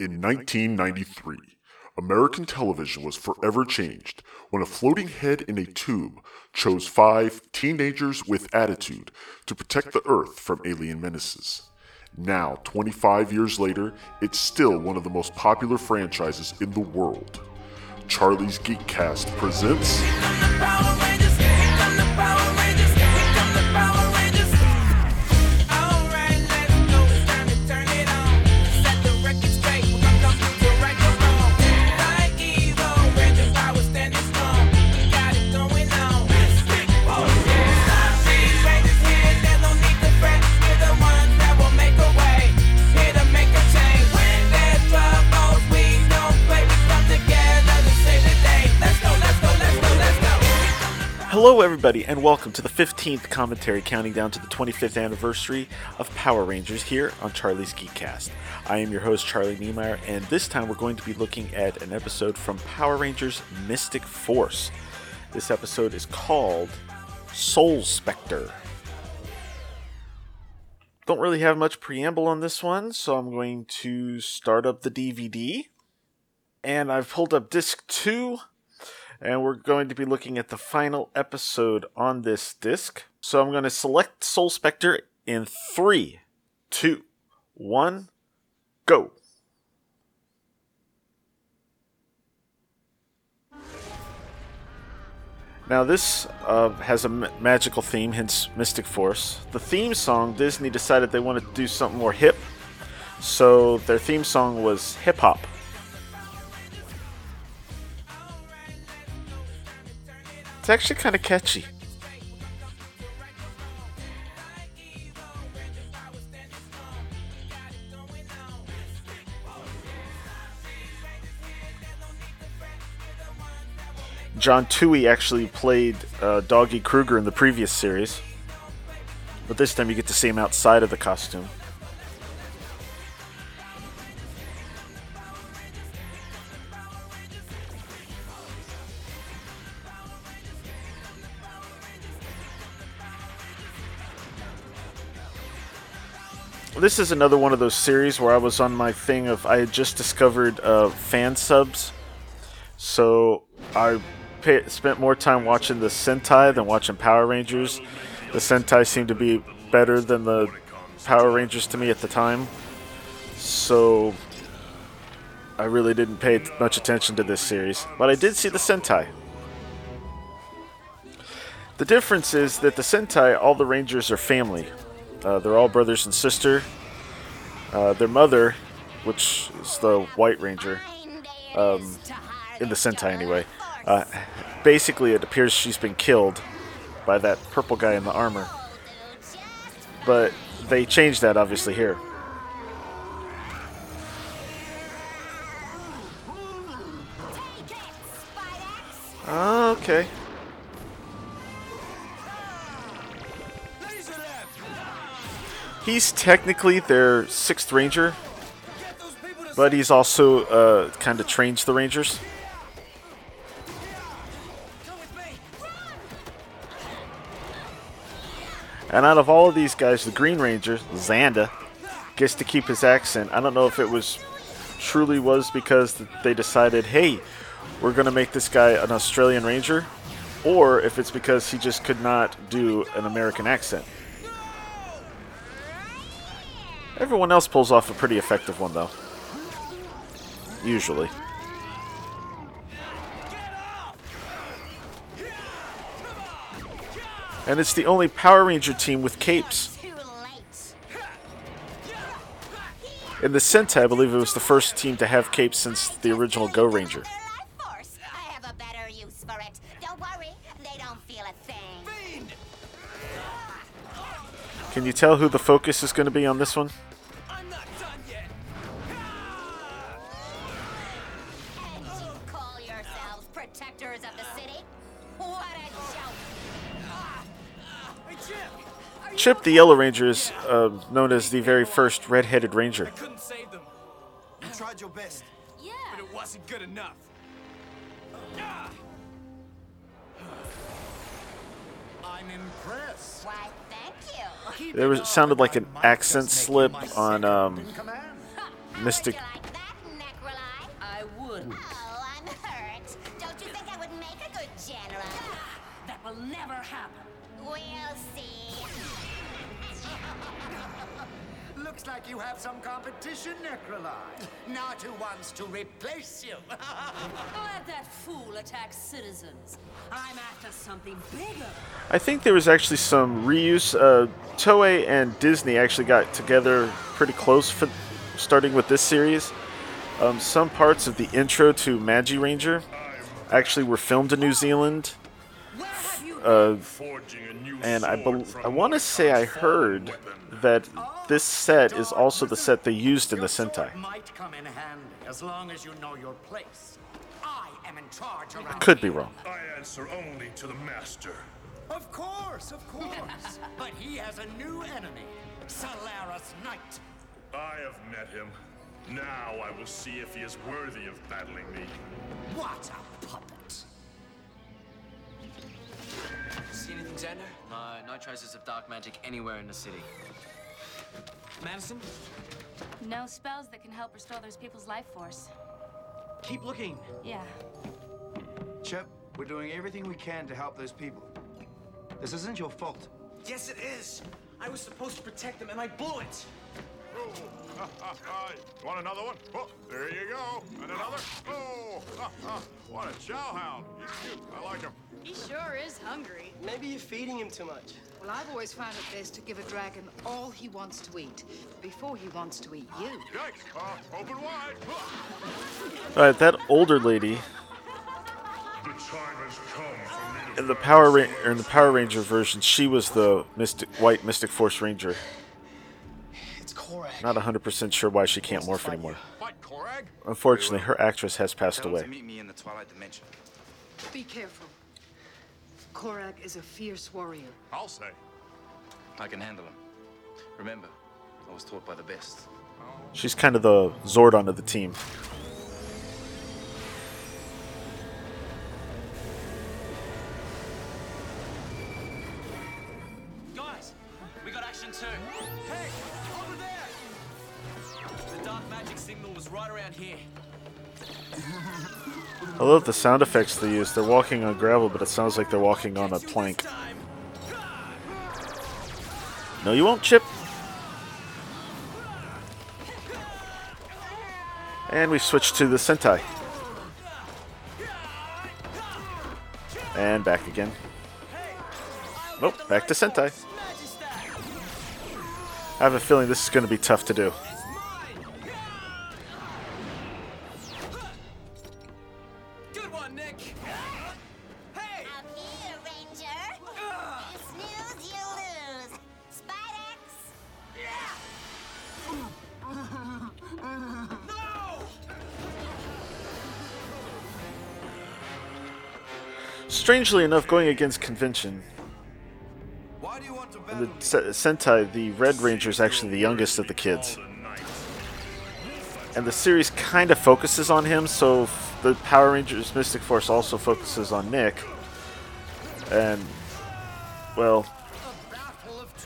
In 1993, American television was forever changed when a floating head in a tube chose 5 teenagers with attitude to protect the Earth from alien menaces. Now, 25 years later, it's still one of the most popular franchises in the world. Charlie's Geekcast presents... Here come the Power Rangers! Here come the Power Rangers! Here come the Power Rangers! All right, let's go. It's time to turn it on. Set the record straight. We're gonna come through to right the wrong. Like evil, Ranger power standing strong. We got it going on. Mystic Force. These Rangers here, there's no need to fret. We're the ones that will make a way. Here to make a change. When there's troubles, we don't play. We come together to save the day. Let's go, let's go, let's go, let's go. Hello everybody and welcome to the 15th commentary counting down to the 25th anniversary of Power Rangers here on Charlie's Geekcast. I am your host Charlie Niemeyer, and this time we're going to be looking at an episode from Power Rangers Mystic Force. This episode is called Soul Specter. Don't really have much preamble on this one, so I'm going to start up the DVD. And I've pulled up disc 2. And we're going to be looking at the final episode on this disc. So I'm going to select Soul Specter in 3, 2, 1, go! Now this has a magical theme, hence Mystic Force. The theme song, Disney decided they wanted to do something more hip. So their theme song was hip-hop. It's actually kind of catchy. John Tui actually played Doggie Kruger in the previous series, but this time you get to see him outside of the costume. This is another one of those series where I was on my thing of I had just discovered fan subs, so I spent more time watching the Sentai than watching Power Rangers. The Sentai seemed to be better than the Power Rangers to me at the time, so I really didn't pay much attention to this series, but I did see the Sentai. The difference is that the Sentai, all the Rangers are family. They're all brothers and sister. Their mother, which is the White Ranger, in the Sentai anyway, basically it appears she's been killed by that purple guy in the armor. But they changed that obviously here. Okay. He's technically their 6th Ranger, but he's also kind of trains the Rangers. And out of all of these guys, the Green Ranger, Xanda, gets to keep his accent. I don't know if it was truly was because they decided, hey, we're going to make this guy an Australian Ranger, or if it's because he just could not do an American accent. Everyone else pulls off a pretty effective one, though. Usually. And it's the only Power Ranger team with capes. In the Sentai, I believe it was the first team to have capes since the original Go Ranger. Can you tell who the focus is going to be on this one? Chip the Yellow Ranger is known as the very first red-headed Ranger. I couldn't save them. You tried your best, yeah, but it wasn't good enough. I'm impressed. Why, thank you. There was sounded like an accent slip on Mystic like you have some competition, Necroline. Natu wants to replace you. Glad that fool attacks citizens. I'm after something bigger. I think there was actually some reuse. Toei and Disney actually got together pretty close for starting with this series. Some parts of the intro to Magi Ranger actually were filmed in New Zealand. And I want to say I heard that this set is also the set they used in the Sentai. I could be wrong. I answer only to the master. Of course, but he has a new enemy, Solaris Knight. I have met him. Now I will see if he is worthy of battling me. What a puppet! See anything, Xander? No traces of dark magic anywhere in the city. Madison? No spells that can help restore those people's life force. Keep looking. Yeah. Chip, we're doing everything we can to help those people. This isn't your fault. Yes, it is. I was supposed to protect them, and I blew it. You want another one? Oh, there you go. And another. Oh, what a chowhound. He's cute. I like him. He sure is hungry. Maybe you're feeding him too much. Well, I've always found it best to give a dragon all he wants to eat before he wants to eat you. Open wide. All right, that older lady in the Power Ranger version, she was the white Mystic Force Ranger. Not 100% sure why she can't morph anymore. Unfortunately, her actress has passed away. Be careful. Koragg is a fierce warrior. I'll say. I can handle him. Remember, I was taught by the best. She's kind of the Zordon of the team. Guys, we got action too. Hey! Right around here. I love the sound effects they use. They're walking on gravel, but it sounds like they're walking on a plank. No, you won't, Chip. And we've switched to the Sentai. And back again. Nope, back to Sentai. I have a feeling this is going to be tough to do. Strangely enough, going against convention, in the Sentai, the Red Ranger is actually the youngest of the kids. And the series kind of focuses on him, so the Power Rangers Mystic Force also focuses on Nick. And, well,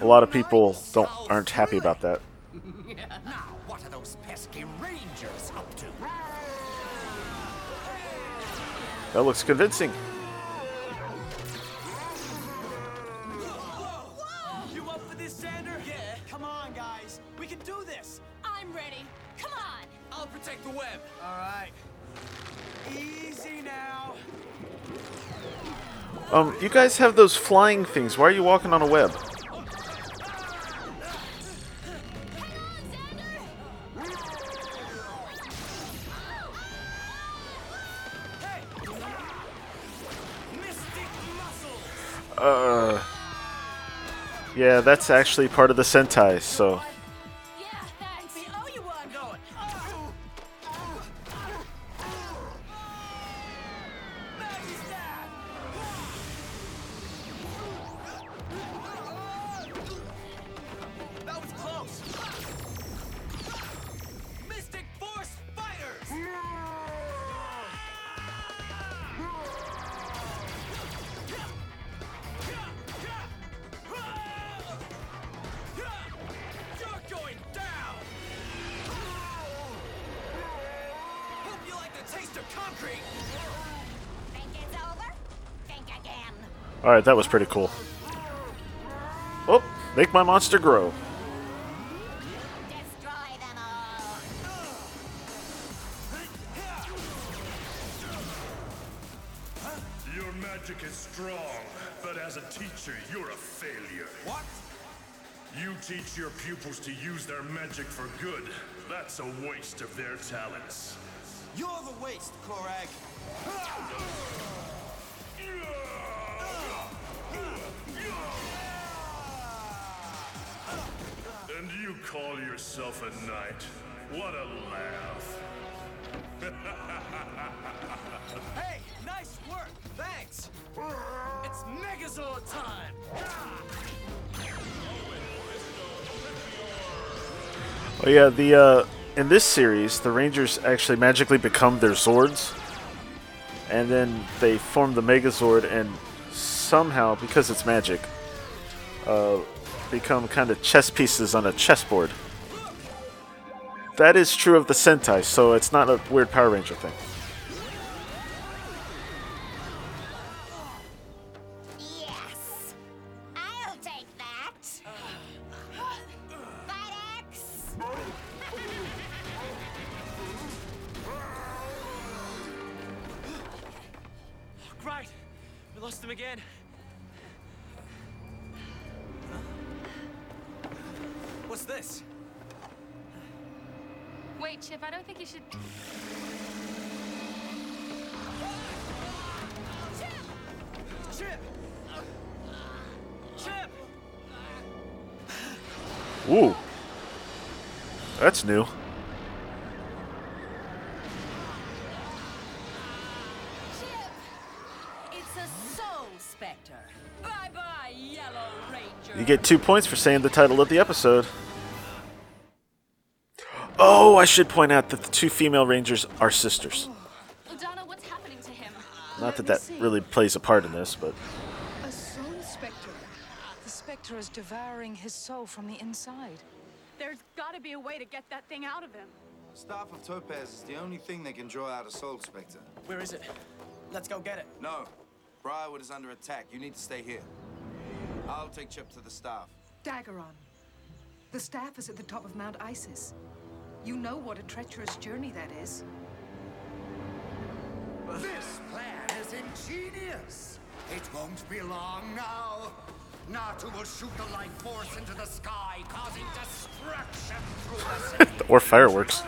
a lot of people aren't happy about that. Now, what are those pesky Rangers up to? That looks convincing. You guys have those flying things. Why are you walking on a web? Yeah, that's actually part of the Sentai, so... Alright, that was pretty cool. Oh, make my monster grow. magic is strong, but as a teacher, you're a failure. What? You teach your pupils to use their magic for good. That's a waste of their talents. You're the waste, Koragg. And you call yourself a knight? What a laugh. Hey, nice work, thanks. It's Megazord time. Oh yeah, in this series, the Rangers actually magically become their Zords, and then they form the Megazord, and somehow, because it's magic, become kind of chess pieces on a chessboard. That is true of the Sentai, so it's not a weird Power Ranger thing. Yes, I'll take that. Buttocks. Right, we lost him again. What's this? Wait, Chip, I don't think you should... Chip! Chip! Chip! Ooh. That's new. Chip! It's a Soul Specter. Bye-bye, Yellow Ranger. You get 2 points for saying the title of the episode. Oh, I should point out that the two female Rangers are sisters. Udana, what's happening to him? Not that that really plays a part in this, but... A soul specter. The specter is devouring his soul from the inside. There's got to be a way to get that thing out of him. Staff of Topaz is the only thing that can draw out a soul specter. Where is it? Let's go get it. No. Briarwood is under attack. You need to stay here. I'll take Chip to the staff. Daggeron. The staff is at the top of Mount Isis. You know what a treacherous journey that is. This plan is ingenious. It won't be long now. Natu will shoot the light force into the sky, causing destruction through the city. Or fireworks.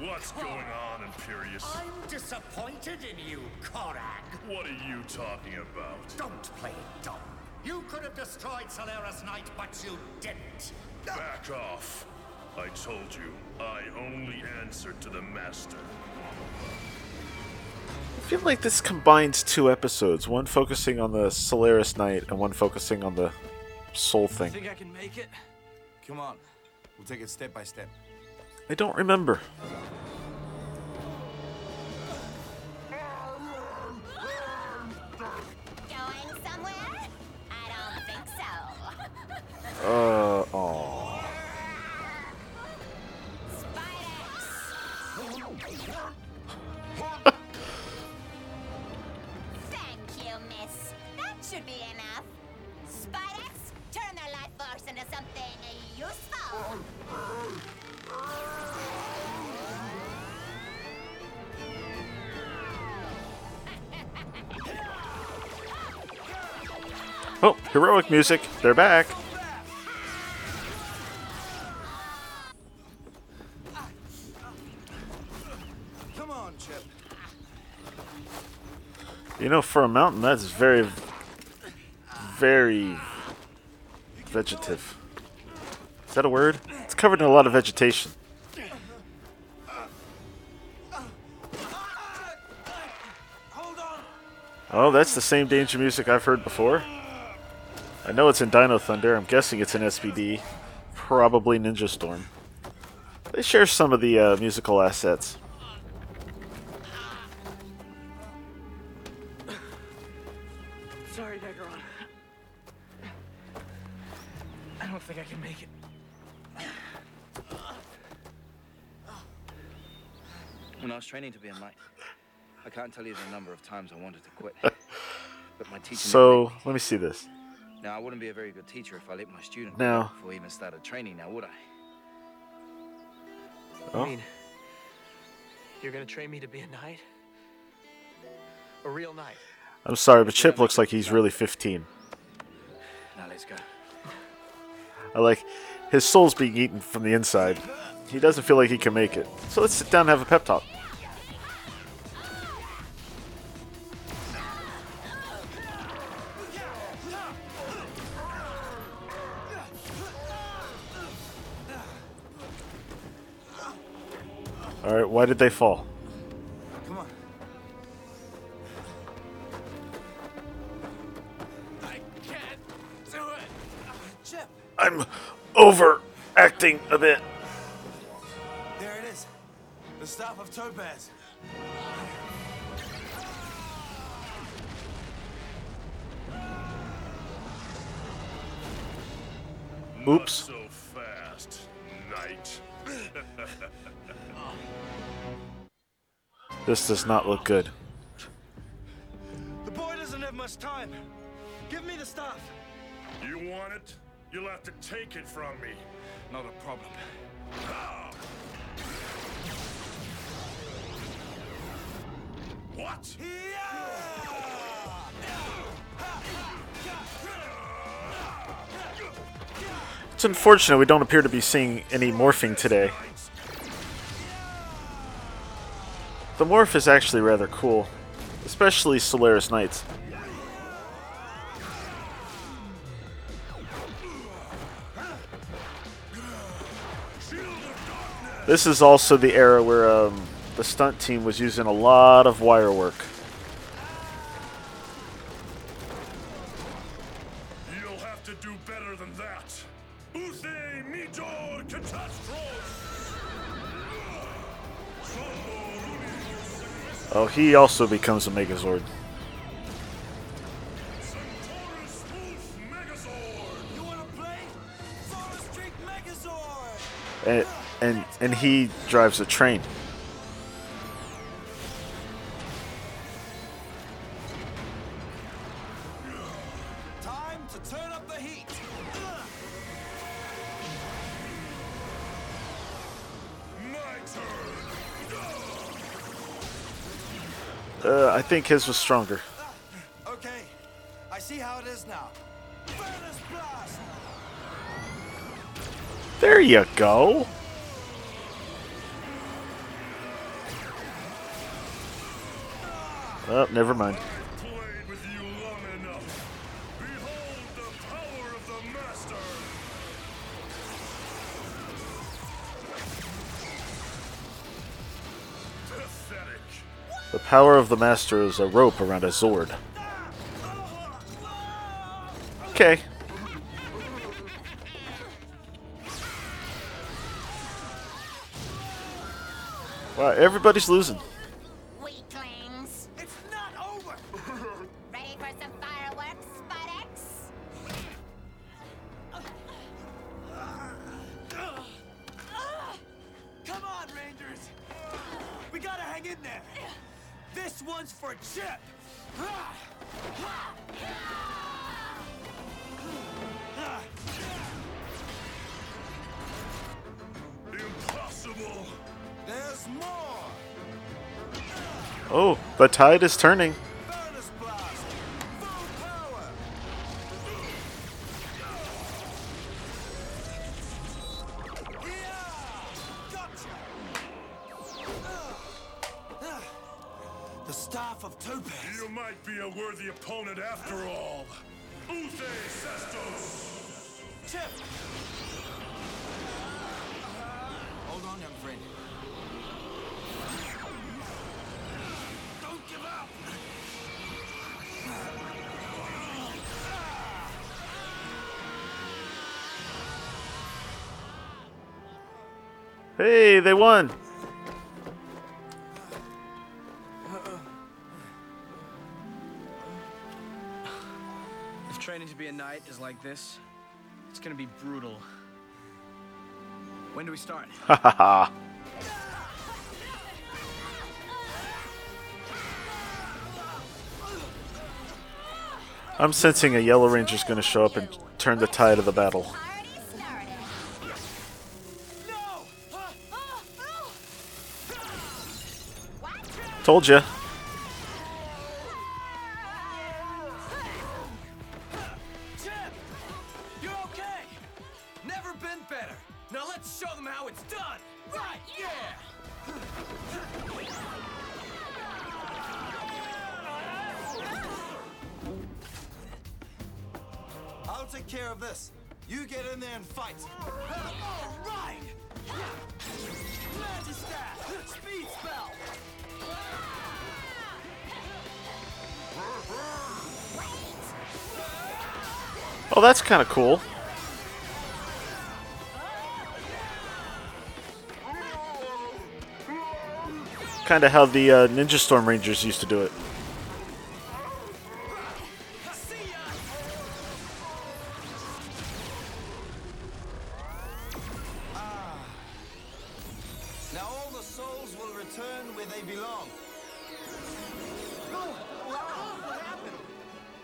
What's going on, Imperius? I'm disappointed in you, Koragg. What are you talking about? Don't play it dumb. You could have destroyed Solaris Knight, but you didn't. Back off. I told you, I only answered to the master. I feel like this combines two episodes, one focusing on the Solaris Knight and one focusing on the soul thing. Think I can make it? Come on, we'll take it step by step. I don't remember. Going somewhere? I don't think so. Oh. Should be enough. Spiders, turn their life force into something useful. Oh, heroic music. They're back. Come on, Chip. You know, for a mountain, that's very vegetative. Is that a word? It's covered in a lot of vegetation. Oh, that's the same danger music I've heard before. I know it's in Dino Thunder. I'm guessing it's in SPD. Probably Ninja Storm. They share some of the musical assets. Sorry, Daggeron. I don't think I can make it. When I was training to be a knight, I can't tell you the number of times I wanted to quit. But my teacher. So let me see this. Now I wouldn't be a very good teacher if I let my student now before I even started training. Now would I? Oh. I mean, you're gonna train me to be a knight, a real knight. I'm sorry, but Chip looks like he's really 15. Now let's go. I like his soul's being eaten from the inside. He doesn't feel like he can make it. So let's sit down and have a pep talk. Alright, why did they fall? Come on. I can't do it. Chip. I'm overacting a bit. There it is. The Staff of Topaz. Oops. So fast, Knight. This does not look good. The boy doesn't have much time. Give me the staff. You want it? You'll have to take it from me. Not a problem. What? It's unfortunate we don't appear to be seeing any morphing today. The morph is actually rather cool, especially Solaris Knight. This is also the era where the stunt team was using a lot of wire work. You'll have to do better than that. Oh, he also becomes a Megazord. And he drives a train. Time to turn up the heat. I think his was stronger. Okay, I see how it is now. There you go. Oh, never mind. I've played with you long enough. Behold the power of the master. Pathetic. The power of the master is a rope around a Zord. Okay. Wow, everybody's losing. Weaklings. It's not over. Ready for some fireworks, Spudex? Come on, Rangers. We gotta hang in there. This one's for Chip! Impossible! There's more! Oh, the tide is turning. Furnace blast! Full power! Yeah! Gotcha! The Staff of Topaz. You might be a worthy opponent after all. Uthe Sestos! Chip! Hold on, young friend. Don't give up! Hey, they won! Training to be a knight is like this. It's gonna be brutal. When do we start? Hahaha. I'm sensing a Yellow Ranger's gonna show up and turn the tide of the battle. Told ya. take care of this. You get in there and fight. All right! Magistaff! Speed spell! Oh, that's kind of cool. Kind of how the Ninja Storm Rangers used to do it.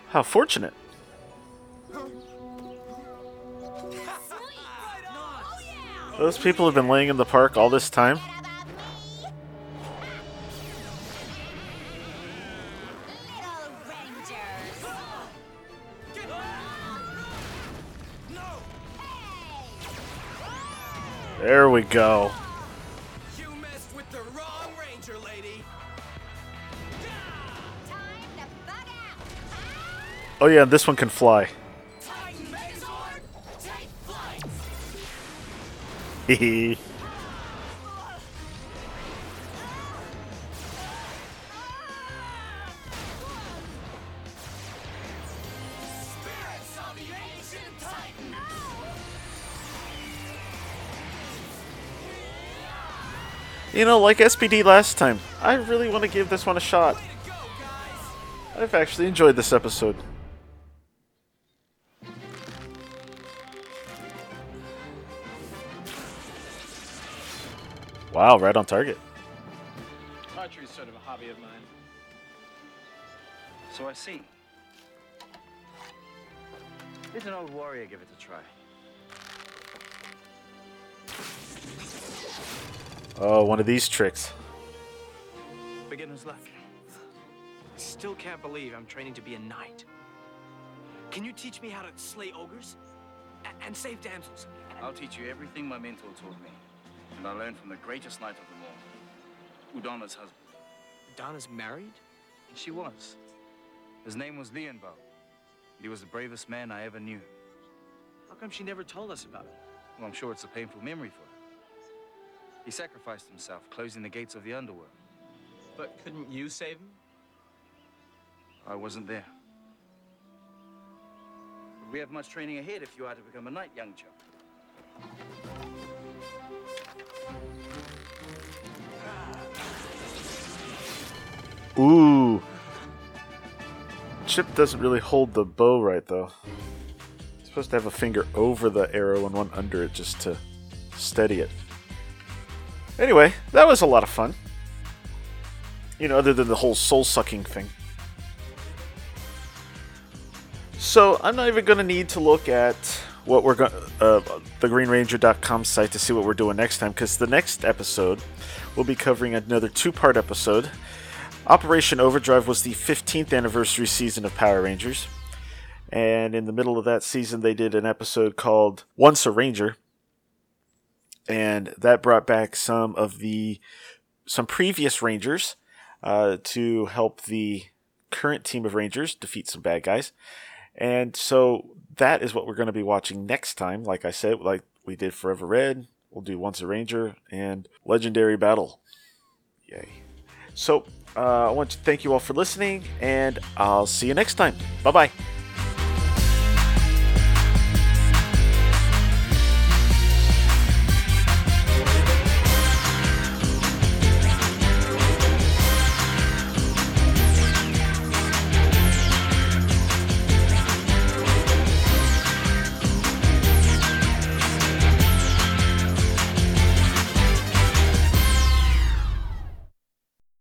How fortunate. Those people have been laying in the park all this time. There we go. Oh yeah, this one can fly. Hehe. You know, like SPD last time, I really want to give this one a shot. I've actually enjoyed this episode. Wow, right on target. Archery is sort of a hobby of mine. So I see. Here's an old warrior, give it a try. Oh, one of these tricks. Beginner's luck. Still can't believe I'm training to be a knight. Can you teach me how to slay ogres? And save damsels? I'll teach you everything my mentor taught me. And I learned from the greatest knight of them all, Udana's husband. Udana's married? And she was. His name was Nienbal. He was the bravest man I ever knew. How come she never told us about it? Well, I'm sure it's a painful memory for her. He sacrificed himself, closing the gates of the underworld. But couldn't you save him? I wasn't there. But we have much training ahead if you are to become a knight, young chap. Ooh. Chip doesn't really hold the bow right, though. It's supposed to have a finger over the arrow and one under it just to steady it. Anyway, that was a lot of fun. You know, other than the whole soul-sucking thing. So, I'm not even going to need to look at what we're going the greenranger.com site to see what we're doing next time, because the next episode we'll be covering another two-part episode. Operation Overdrive was the 15th anniversary season of Power Rangers, and in the middle of that season they did an episode called Once a Ranger, and that brought back some of the previous Rangers to help the current team of Rangers defeat some bad guys. And so that is what we're going to be watching next time. Like I said, like we did Forever Red, we'll do Once a Ranger and Legendary Battle. Yay. So I want to thank you all for listening, and I'll see you next time. Bye-bye.